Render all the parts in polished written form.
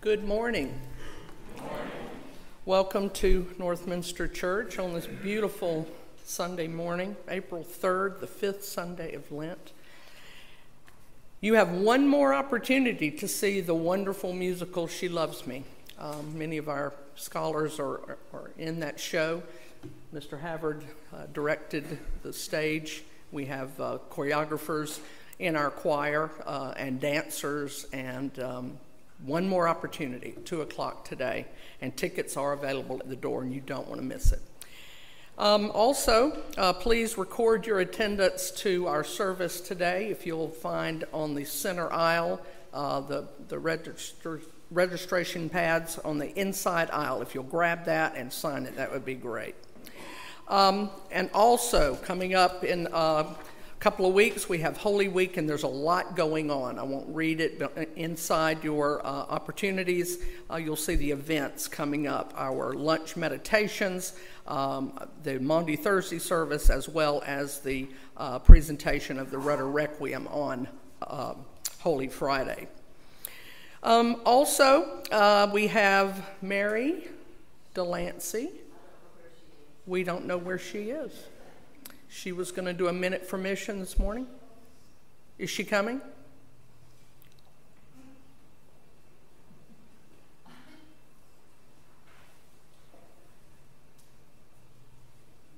Good morning. Good morning. Welcome to Northminster Church on this beautiful Sunday morning, April 3rd, the 5th Sunday of Lent. You have one more opportunity to see the wonderful musical She Loves Me. Many of our scholars are in that show. Mr. Havard directed the stage. We have choreographers in our choir and dancers, and one more opportunity, 2 o'clock today, and tickets are available at the door, and you don't want to miss it. Also, please record your attendance to our service today. If you'll find on the center aisle, the registration pads on the inside aisle. If you'll grab that and sign it, that would be great. And also, coming up in couple of weeks, we have Holy Week, and there's a lot going on. I won't read it, but inside your opportunities, you'll see the events coming up, our lunch meditations, the Maundy Thursday service, as well as the presentation of the Rutter Requiem on Holy Friday. Also, we have Mary Delancey. We don't know where she is. She was going to do a minute for mission this morning. Is she coming?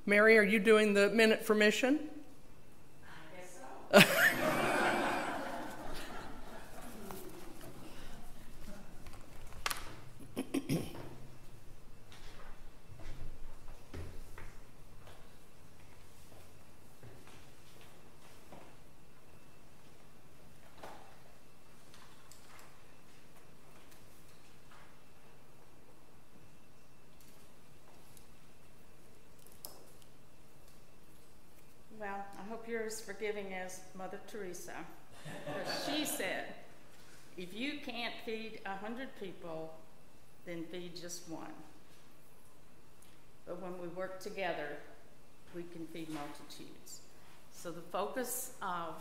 Mary, are you doing the minute for mission? I guess so. You're as forgiving as Mother Teresa. She said, if you can't feed 100 people, then feed just one. But when we work together, we can feed multitudes. So the focus of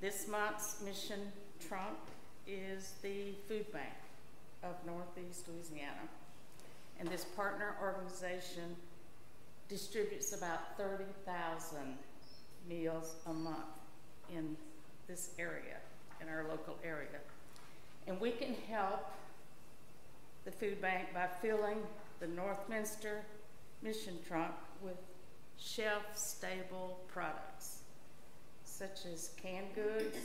this month's mission trunk is the food bank of Northeast Louisiana. And this partner organization distributes about 30,000 meals a month in this area, in our local area. And we can help the food bank by filling the Northminster Mission Trunk with shelf-stable products, such as canned goods,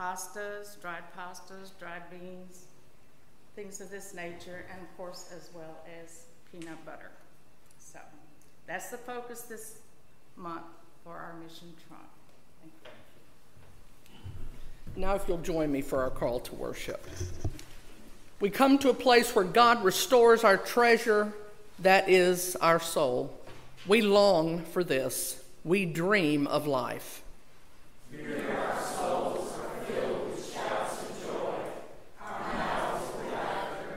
pastas, dried beans, things of this nature, and of course, as well as peanut butter. So that's the focus this month for our mission trunk. Thank you. Now if you'll join me for our call to worship. We come to a place where God restores our treasure, that is our soul. We long for this. We dream of life. Here our souls are filled with shouts of joy. Our mouths with laughter.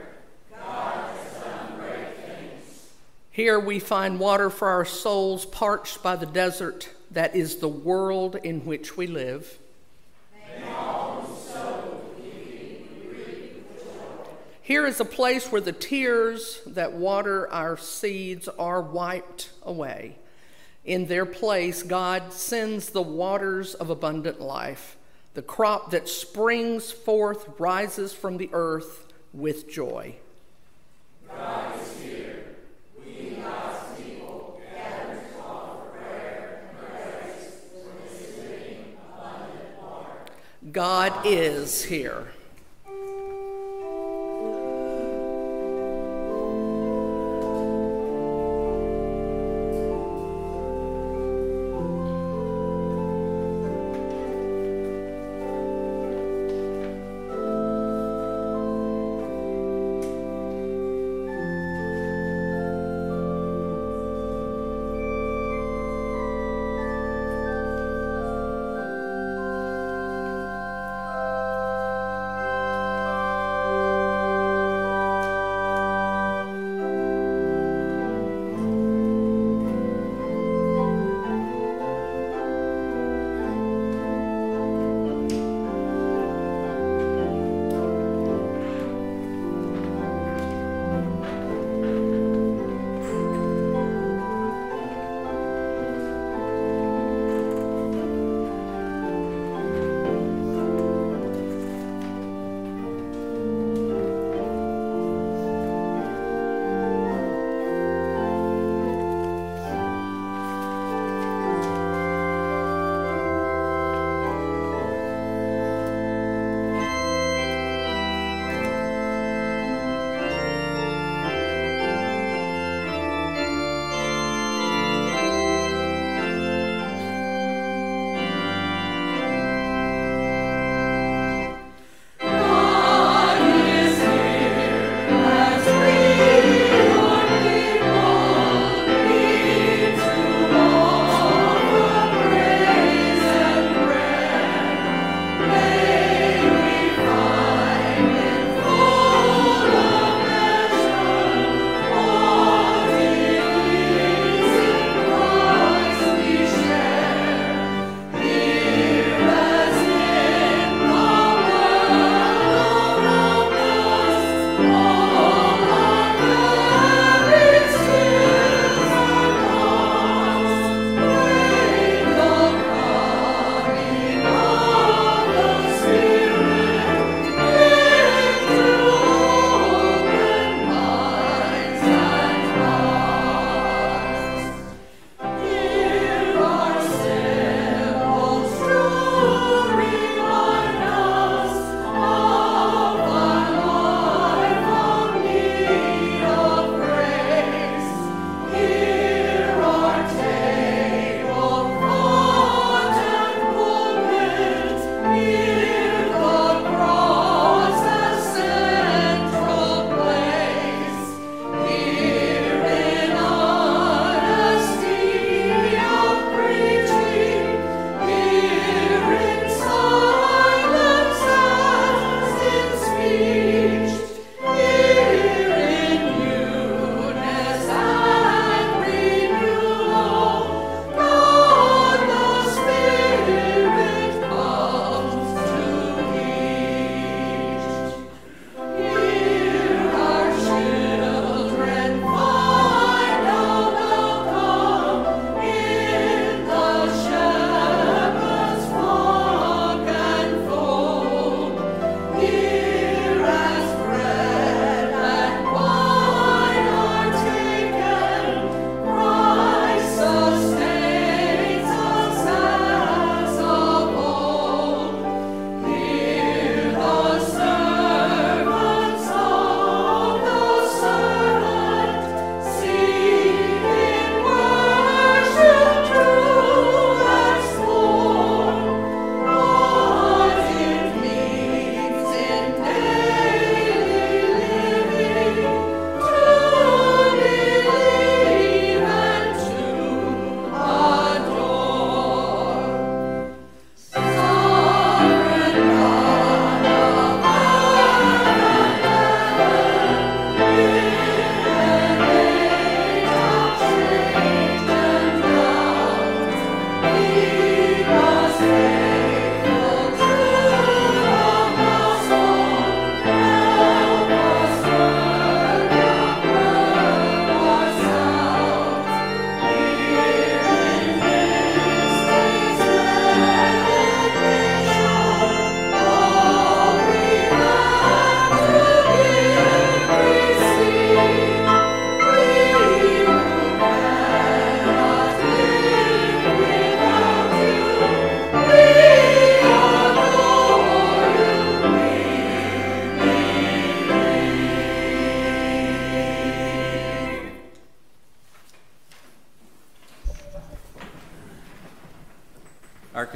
God has done great things. Here we find water for our souls parched by the desert. That is the world in which we live. Here is a place where the tears that water our seeds are wiped away. In their place, God sends the waters of abundant life. The crop that springs forth rises from the earth with joy. God is here. We are God is here.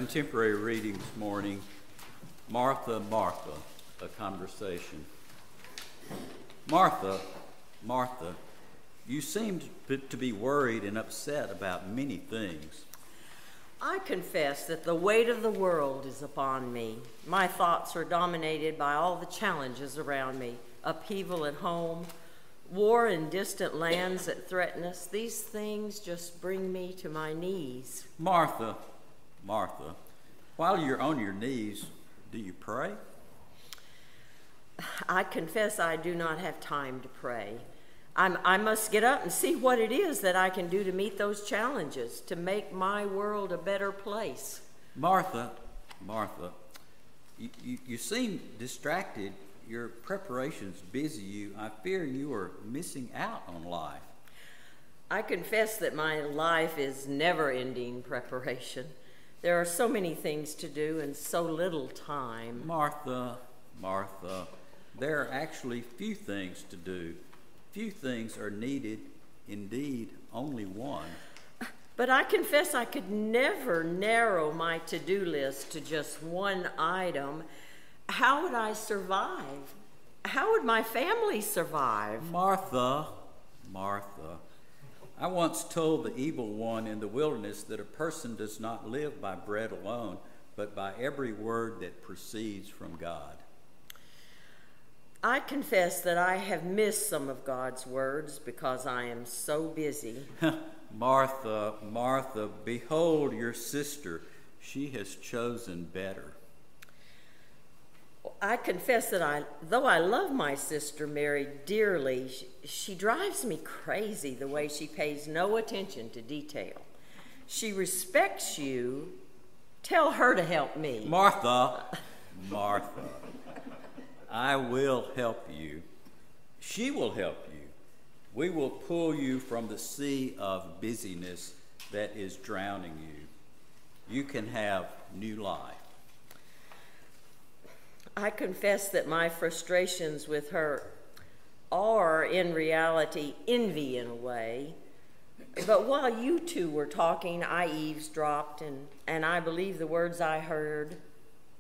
contemporary reading this morning, Martha, Martha, a conversation. Martha, Martha, you seemed to be worried and upset about many things. I confess that the weight of the world is upon me. My thoughts are dominated by all the challenges around me, upheaval at home, war in distant lands that threaten us. These things just bring me to my knees. Martha, Martha, while you're on your knees, do you pray? I confess I do not have time to pray. I must get up and see what it is that I can do to meet those challenges, to make my world a better place. Martha, Martha, you seem distracted. Your preparations busy you. I fear you are missing out on life. I confess that my life is never-ending preparation. There are so many things to do and so little time. Martha, Martha, there are actually few things to do. Few things are needed, indeed, only one. But I confess I could never narrow my to-do list to just one item. How would I survive? How would my family survive? Martha, Martha, I once told the evil one in the wilderness that a person does not live by bread alone, but by every word that proceeds from God. I confess that I have missed some of God's words because I am so busy. Martha, Martha, behold your sister. She has chosen better. I confess that though I love my sister Mary dearly, she drives me crazy the way she pays no attention to detail. She respects you. Tell her to help me. Martha, Martha. I will help you. She will help you. We will pull you from the sea of busyness that is drowning you. You can have new life. I confess that my frustrations with her are, in reality, envy in a way. But while you two were talking, I eavesdropped, and I believe the words I heard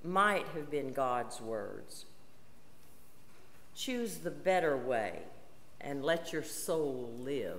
might have been God's words. Choose the better way and let your soul live.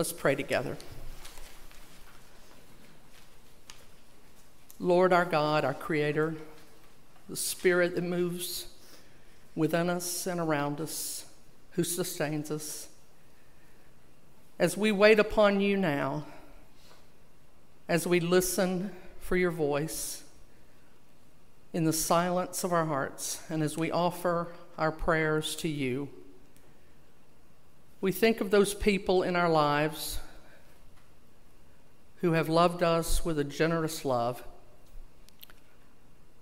Let's pray together. Lord, our God, our Creator, the Spirit that moves within us and around us, who sustains us, as we wait upon you now, as we listen for your voice in the silence of our hearts, and as we offer our prayers to you, we think of those people in our lives who have loved us with a generous love.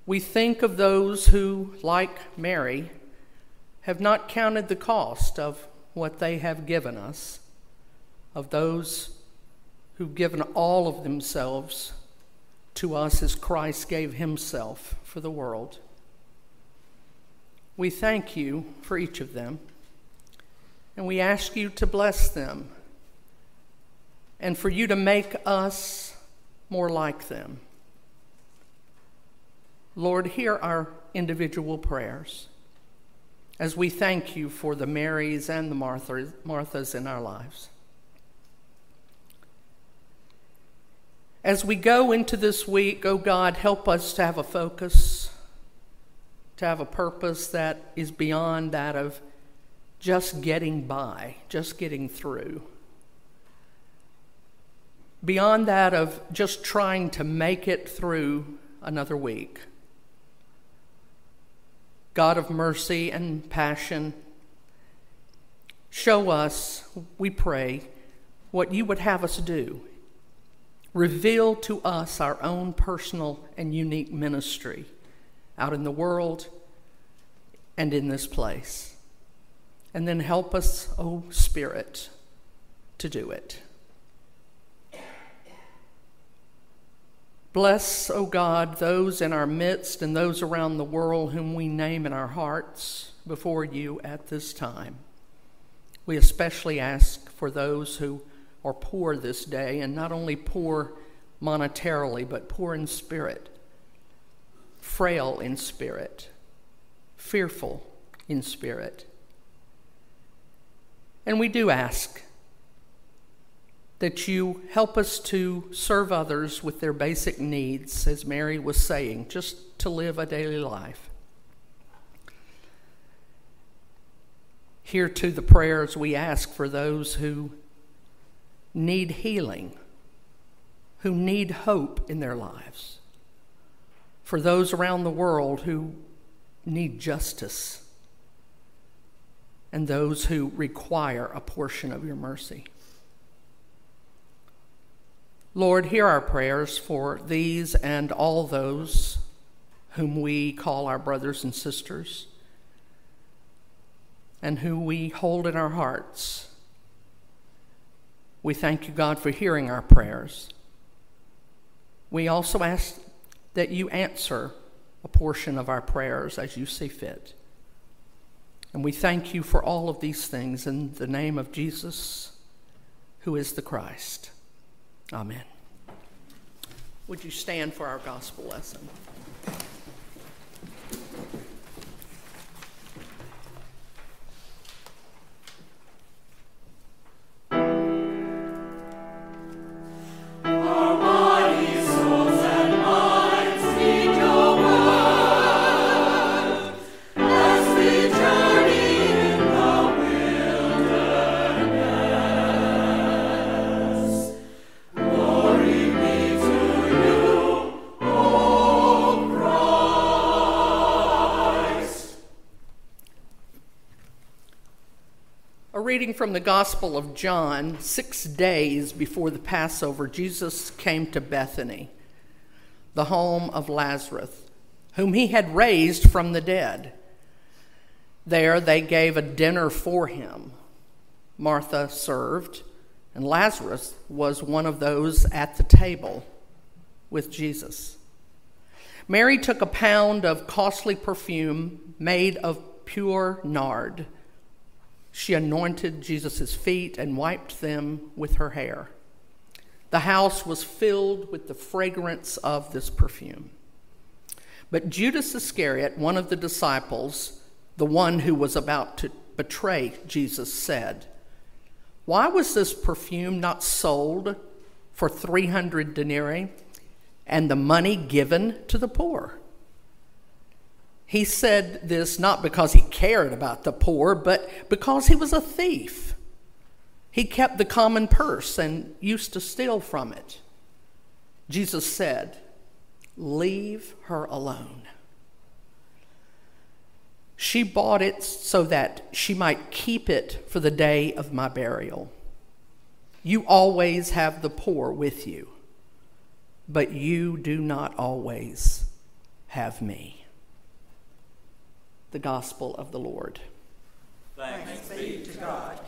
We think of those who, like Mary, have not counted the cost of what they have given us, of those who've given all of themselves to us as Christ gave himself for the world. We thank you for each of them. And we ask you to bless them and for you to make us more like them. Lord, hear our individual prayers as we thank you for the Marys and the Marthas in our lives. As we go into this week, oh God, help us to have a focus, to have a purpose that is beyond that of just getting by, just getting through. Beyond that of just trying to make it through another week. God of mercy and passion, show us, we pray, what you would have us do. Reveal to us our own personal and unique ministry out in the world and in this place. And then help us, O Spirit, to do it. Bless, O God, those in our midst and those around the world whom we name in our hearts before you at this time. We especially ask for those who are poor this day, and not only poor monetarily, but poor in spirit, frail in spirit, fearful in spirit. And we do ask that you help us to serve others with their basic needs, as Mary was saying, just to live a daily life. Hear too the prayers we ask for those who need healing, who need hope in their lives, for those around the world who need justice, and those who require a portion of your mercy. Lord, hear our prayers for these and all those whom we call our brothers and sisters, and who we hold in our hearts. We thank you, God, for hearing our prayers. We also ask that you answer a portion of our prayers as you see fit. And we thank you for all of these things in the name of Jesus, who is the Christ. Amen. Would you stand for our gospel lesson? Reading from the Gospel of John, 6 days before the Passover, Jesus came to Bethany, the home of Lazarus, whom he had raised from the dead. There they gave a dinner for him. Martha served, and Lazarus was one of those at the table with Jesus. Mary took a pound of costly perfume made of pure nard. She anointed Jesus' feet and wiped them with her hair. The house was filled with the fragrance of this perfume. But Judas Iscariot, one of the disciples, the one who was about to betray Jesus, said, Why was this perfume not sold for 300 denarii and the money given to the poor? He said this not because he cared about the poor, but because he was a thief. He kept the common purse and used to steal from it. Jesus said, "Leave her alone. She bought it so that she might keep it for the day of my burial. You always have the poor with you, but you do not always have me." The Gospel of the Lord. Thanks be to God.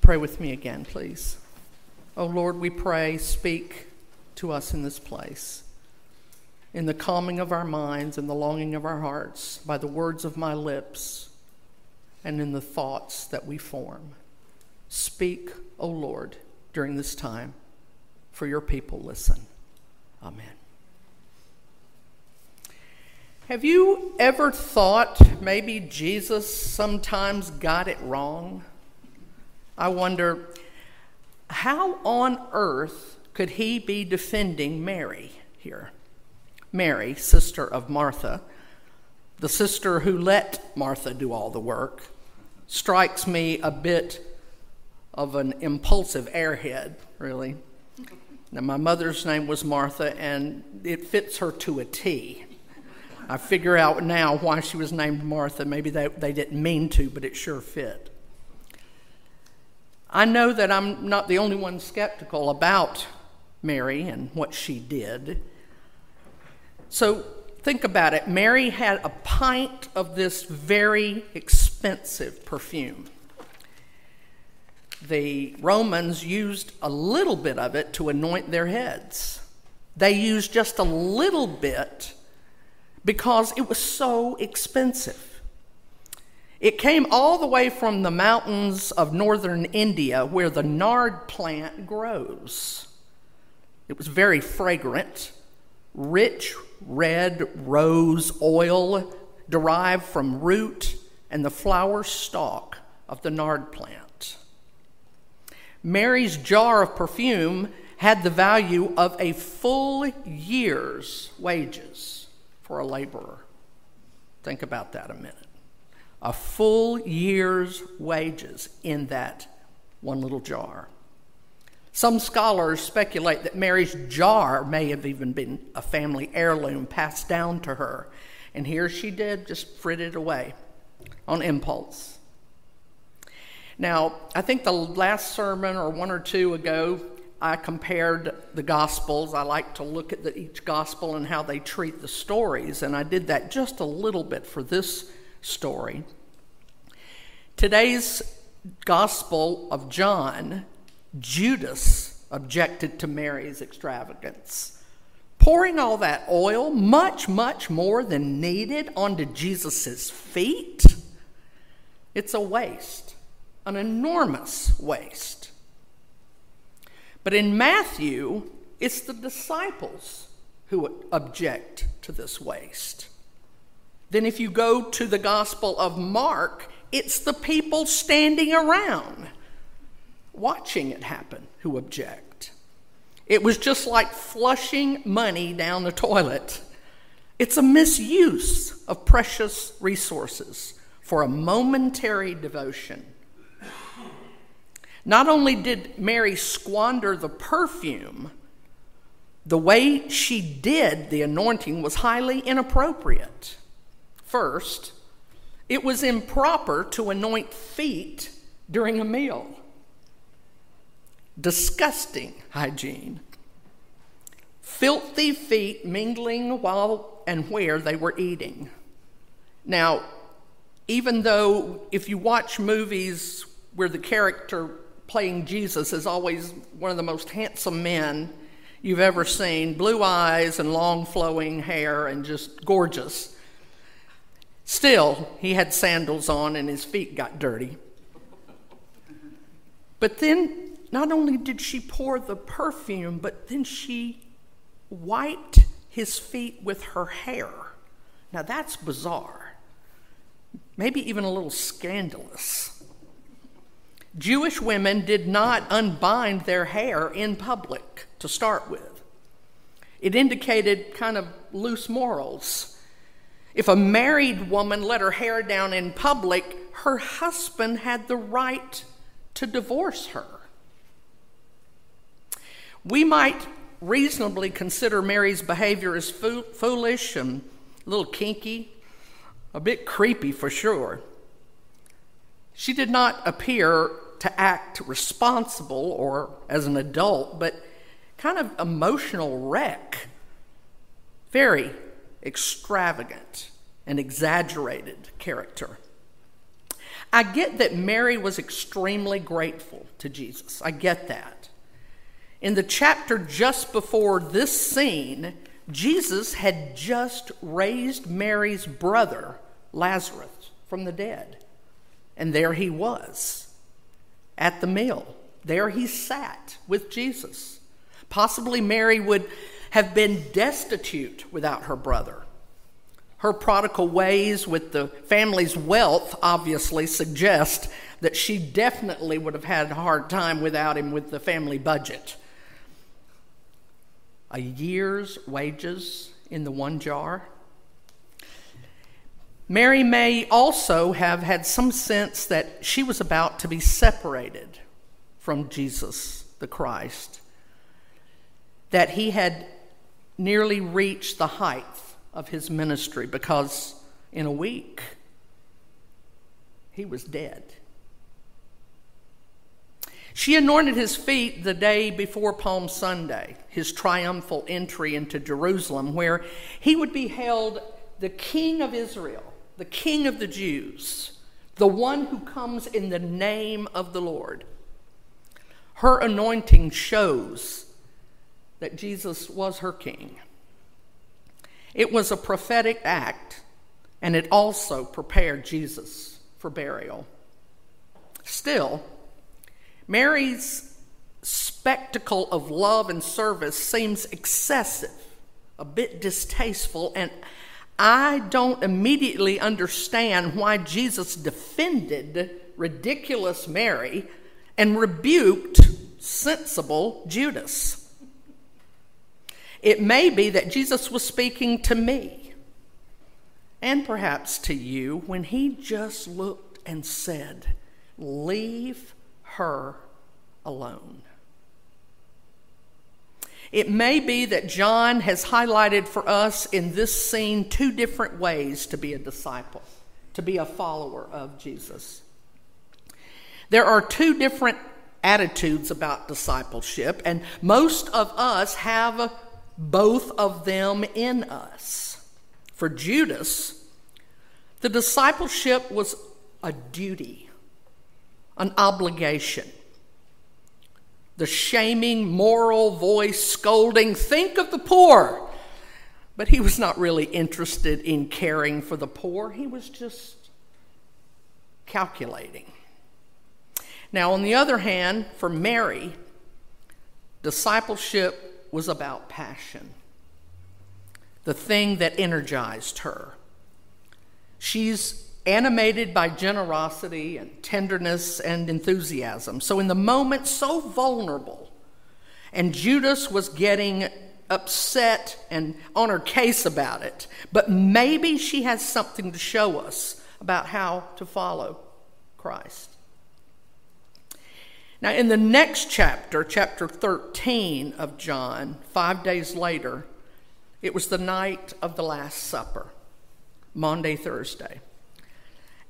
Pray with me again, please. Oh Lord, we pray, speak to us in this place, in the calming of our minds and the longing of our hearts, by the words of my lips and in the thoughts that we form. Speak, O Lord, during this time, for your people listen. Amen. Have you ever thought maybe Jesus sometimes got it wrong? I wonder, how on earth could he be defending Mary here? Mary, sister of Martha, the sister who let Martha do all the work, strikes me a bit of an impulsive airhead, really. Now, my mother's name was Martha, and it fits her to a T. I figure out now why she was named Martha. Maybe they didn't mean to, but it sure fit. I know that I'm not the only one skeptical about Mary and what she did. So think about it. Mary had a pint of this very expensive perfume. The Romans used a little bit of it to anoint their heads. They used just a little bit because it was so expensive. It came all the way from the mountains of northern India where the nard plant grows. It was very fragrant, rich red rose oil derived from root and the flower stalk of the nard plant. Mary's jar of perfume had the value of a full year's wages for a laborer. Think about that a minute. A full year's wages in that one little jar. Some scholars speculate that Mary's jar may have even been a family heirloom passed down to her. And here she did, just frit it away on impulse. Now, I think the last sermon or one or two ago, I compared the Gospels. I like to look at each Gospel and how they treat the stories. And I did that just a little bit for this story. Today's Gospel of John, Judas objected to Mary's extravagance, pouring all that oil, much more than needed, onto Jesus's feet. It's a waste, an enormous waste. But in Matthew, it's the disciples who object to this waste. Then if you go to the Gospel of Mark, it's the people standing around, watching it happen, who object. It was just like flushing money down the toilet. It's a misuse of precious resources for a momentary devotion. Not only did Mary squander the perfume, the way she did the anointing was highly inappropriate. First, it was improper to anoint feet during a meal. Disgusting hygiene. Filthy feet mingling while and where they were eating. Now, even though if you watch movies where the character playing Jesus is always one of the most handsome men you've ever seen, blue eyes and long flowing hair and just gorgeous. Still, he had sandals on and his feet got dirty. But then, not only did she pour the perfume, but then she wiped his feet with her hair. Now that's bizarre, maybe even a little scandalous. Jewish women did not unbind their hair in public to start with. It indicated kind of loose morals. If a married woman let her hair down in public, her husband had the right to divorce her. We might reasonably consider Mary's behavior as foolish and a little kinky, a bit creepy for sure. She did not appear to act responsible or as an adult, but kind of emotional wreck, very extravagant and exaggerated character. I get that Mary was extremely grateful to Jesus. I get that. In the chapter just before this scene, Jesus had just raised Mary's brother, Lazarus, from the dead. And there he was at the meal. There he sat with Jesus. Possibly Mary would have been destitute without her brother. Her prodigal ways with the family's wealth obviously suggest that she definitely would have had a hard time without him with the family budget. A year's wages in the one jar. Mary may also have had some sense that she was about to be separated from Jesus the Christ, that he had nearly reached the height of his ministry, because in a week he was dead. She anointed his feet the day before Palm Sunday, his triumphal entry into Jerusalem, where he would be hailed the King of Israel, the King of the Jews, the one who comes in the name of the Lord. Her anointing shows that Jesus was her king. It was a prophetic act, and it also prepared Jesus for burial. Still, Mary's spectacle of love and service seems excessive, a bit distasteful, and I don't immediately understand why Jesus defended ridiculous Mary and rebuked sensible Judas. It may be that Jesus was speaking to me and perhaps to you when he just looked and said, "Leave her alone." It may be that John has highlighted for us in this scene two different ways to be a disciple, to be a follower of Jesus. There are two different attitudes about discipleship, and most of us have both of them in us. For Judas, the discipleship was a duty, an obligation. The shaming, moral voice scolding, "Think of the poor." But he was not really interested in caring for the poor. He was just calculating. Now, on the other hand, for Mary, discipleship was about passion, the thing that energized her. She's animated by generosity and tenderness and enthusiasm. So in the moment, so vulnerable, and Judas was getting upset and on her case about it, but maybe she has something to show us about how to follow Christ. Now, in the next chapter, chapter 13 of John, 5 days later, it was the night of the Last Supper, Maundy Thursday,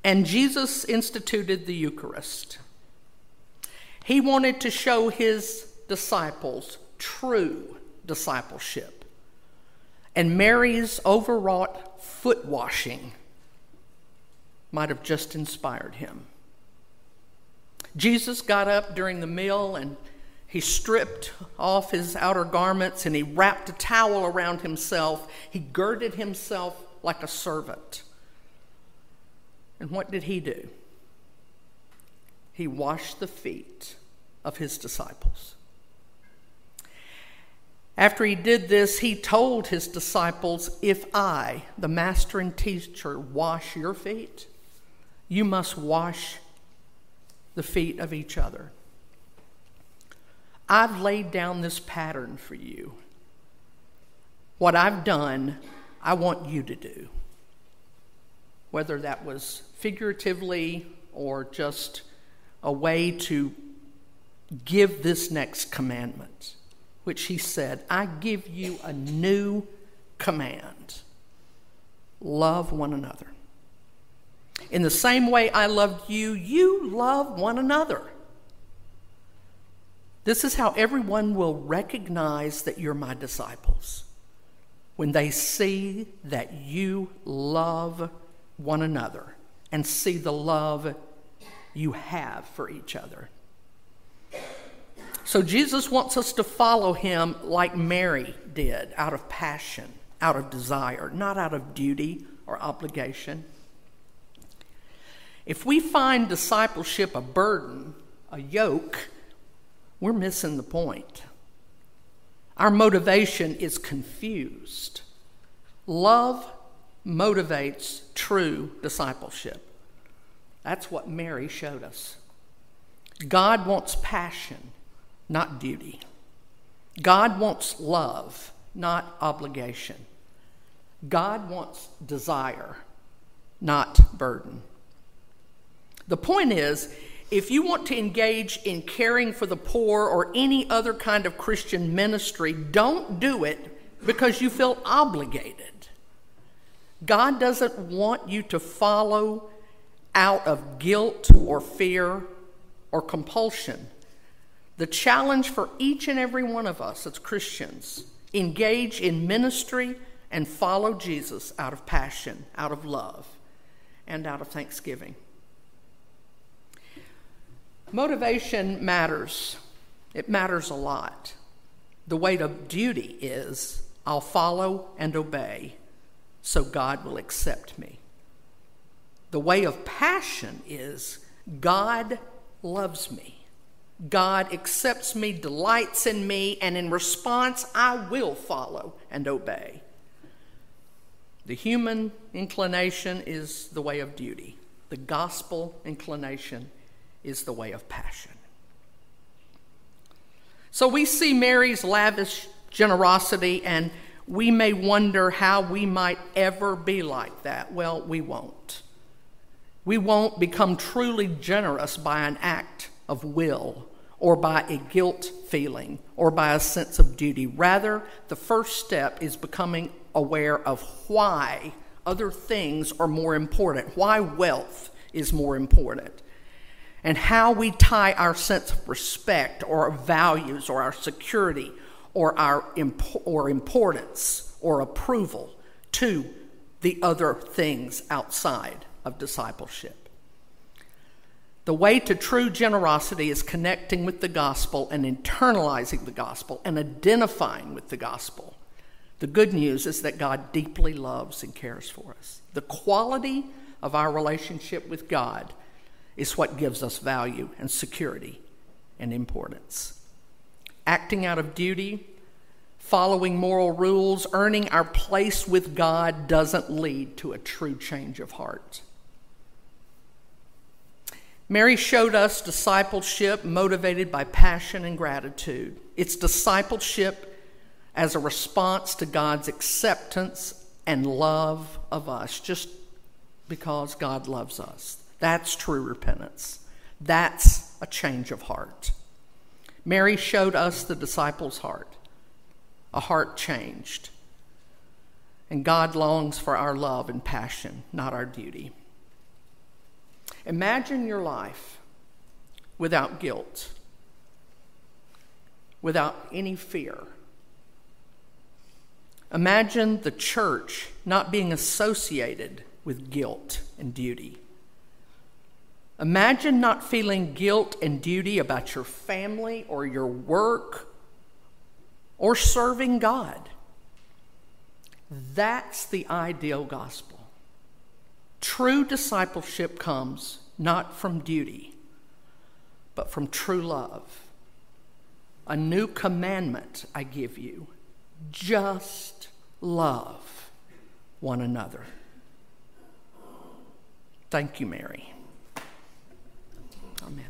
and Jesus instituted the Eucharist. He wanted to show his disciples true discipleship, and Mary's overwrought foot washing might have just inspired him. Jesus got up during the meal and he stripped off his outer garments and he wrapped a towel around himself. He girded himself like a servant. And what did he do? He washed the feet of his disciples. After he did this, he told his disciples, "If I, the master and teacher, wash your feet, you must wash the feet of each other. I've laid down this pattern for you. What I've done, I want you to do." Whether that was figuratively or just a way to give this next commandment, which he said, "I give you a new command. Love one another. In the same way I loved you, you love one another. This is how everyone will recognize that you're my disciples, when they see that you love one another and see the love you have for each other." So Jesus wants us to follow him like Mary did, out of passion, out of desire, not out of duty or obligation. If we find discipleship a burden, a yoke, we're missing the point. Our motivation is confused. Love motivates true discipleship. That's what Mary showed us. God wants passion, not duty. God wants love, not obligation. God wants desire, not burden. The point is, if you want to engage in caring for the poor or any other kind of Christian ministry, don't do it because you feel obligated. God doesn't want you to follow out of guilt or fear or compulsion. The challenge for each and every one of us as Christians, engage in ministry and follow Jesus out of passion, out of love, and out of thanksgiving. Motivation matters. It matters a lot. The weight of duty is, I'll follow and obey so God will accept me. The way of passion is, God loves me. God accepts me, delights in me, and in response, I will follow and obey. The human inclination is the way of duty. The gospel inclination is the way of passion. So we see Mary's lavish generosity, and we may wonder how we might ever be like that. Well, we won't. We won't become truly generous by an act of will or by a guilt feeling or by a sense of duty. Rather, the first step is becoming aware of why other things are more important, why wealth is more important, and how we tie our sense of respect or our values or our security or our importance or approval to the other things outside of discipleship. The way to true generosity is connecting with the gospel and internalizing the gospel and identifying with the gospel. The good news is that God deeply loves and cares for us. The quality of our relationship with God is what gives us value and security and importance. Acting out of duty, following moral rules, earning our place with God doesn't lead to a true change of heart. Mary showed us discipleship motivated by passion and gratitude. It's discipleship as a response to God's acceptance and love of us, just because God loves us. That's true repentance. That's a change of heart. Mary showed us the disciples' heart, a heart changed. And God longs for our love and passion, not our duty. Imagine your life without guilt, without any fear. Imagine the church not being associated with guilt and duty. Imagine not feeling guilt and duty about your family or your work or serving God. That's the ideal gospel. True discipleship comes not from duty, but from true love. A new commandment I give you, just love one another. Thank you, Mary. Amen.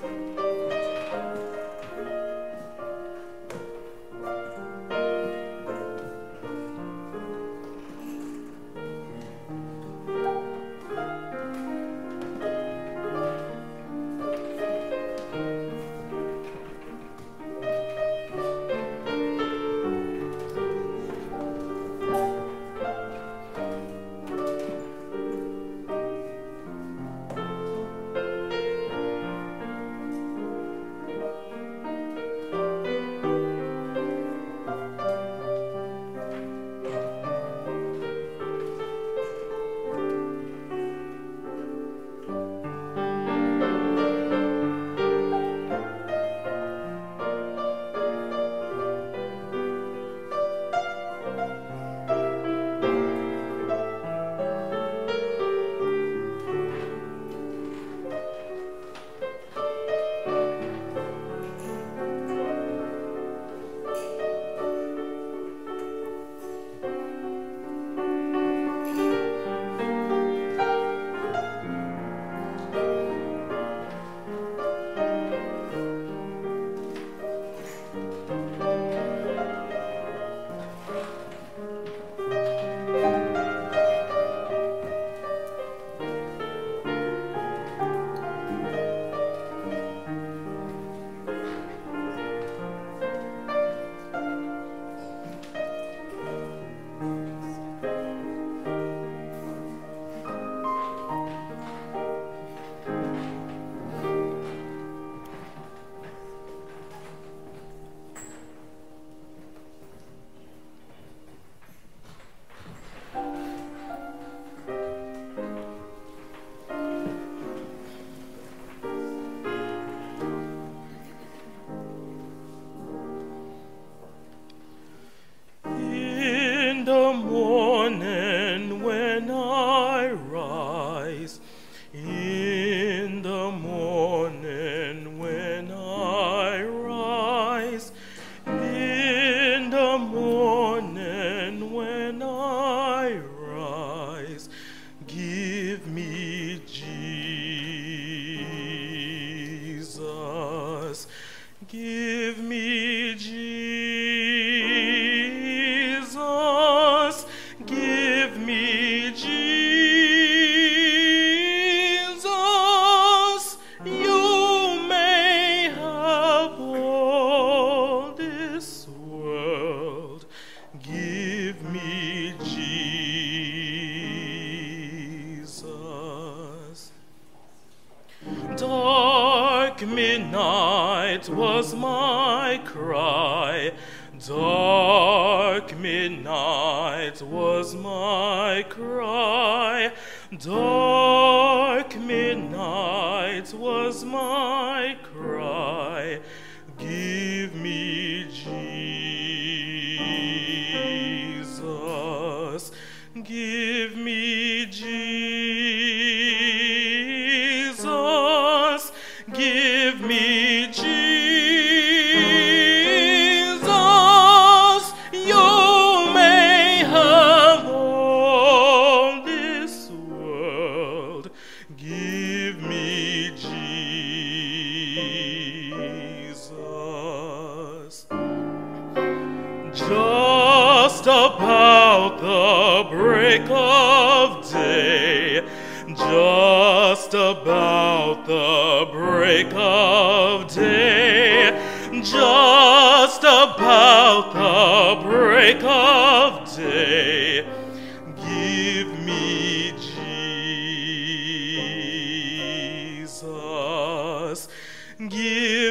Give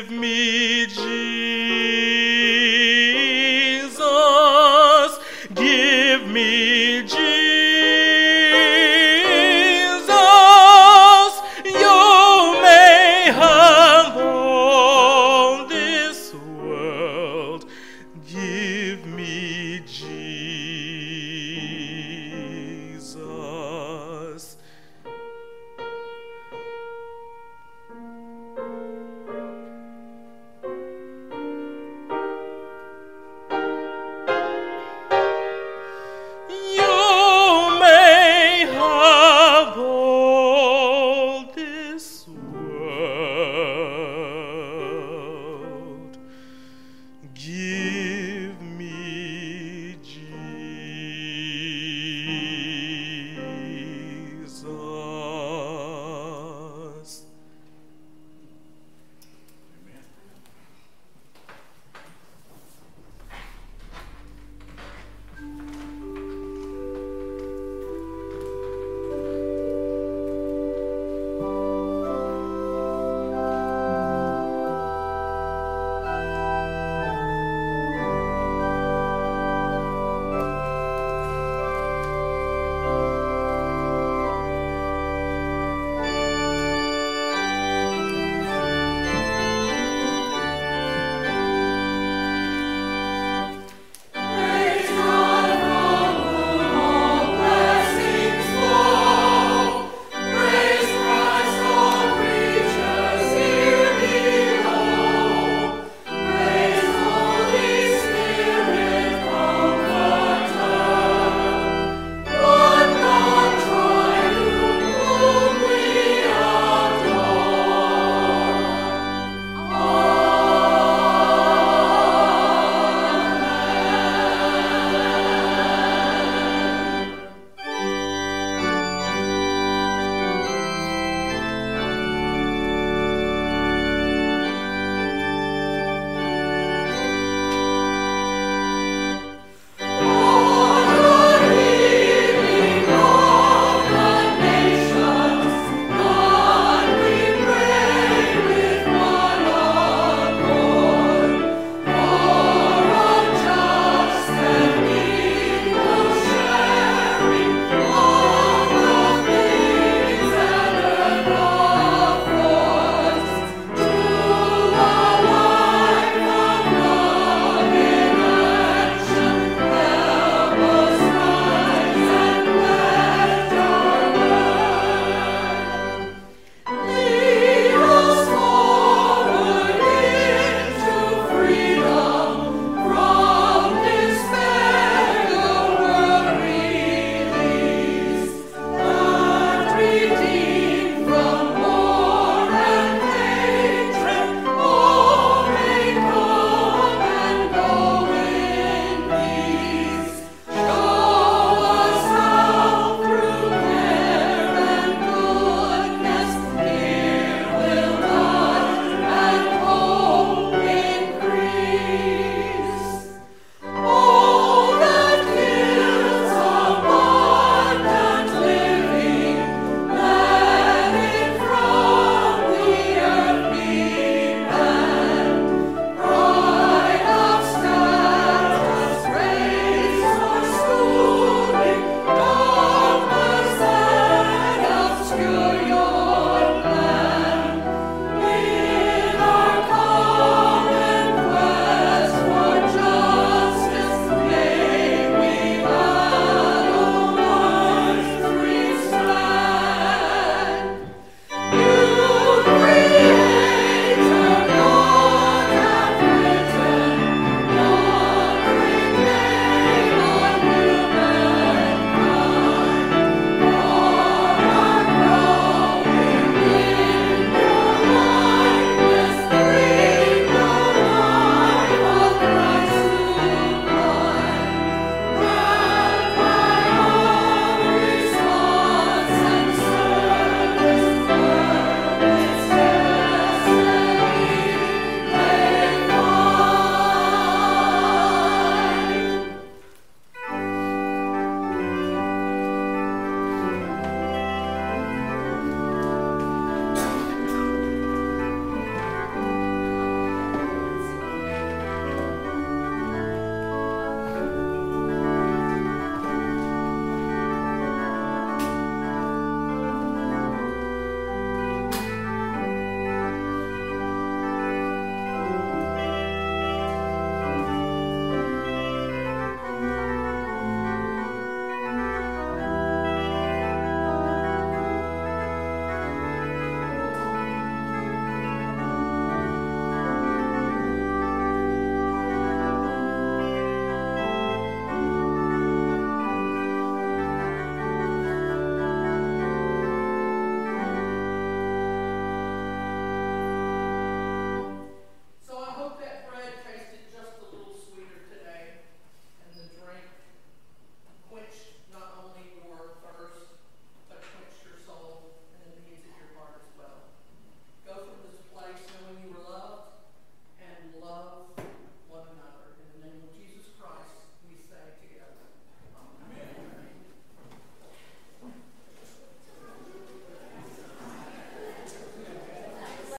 me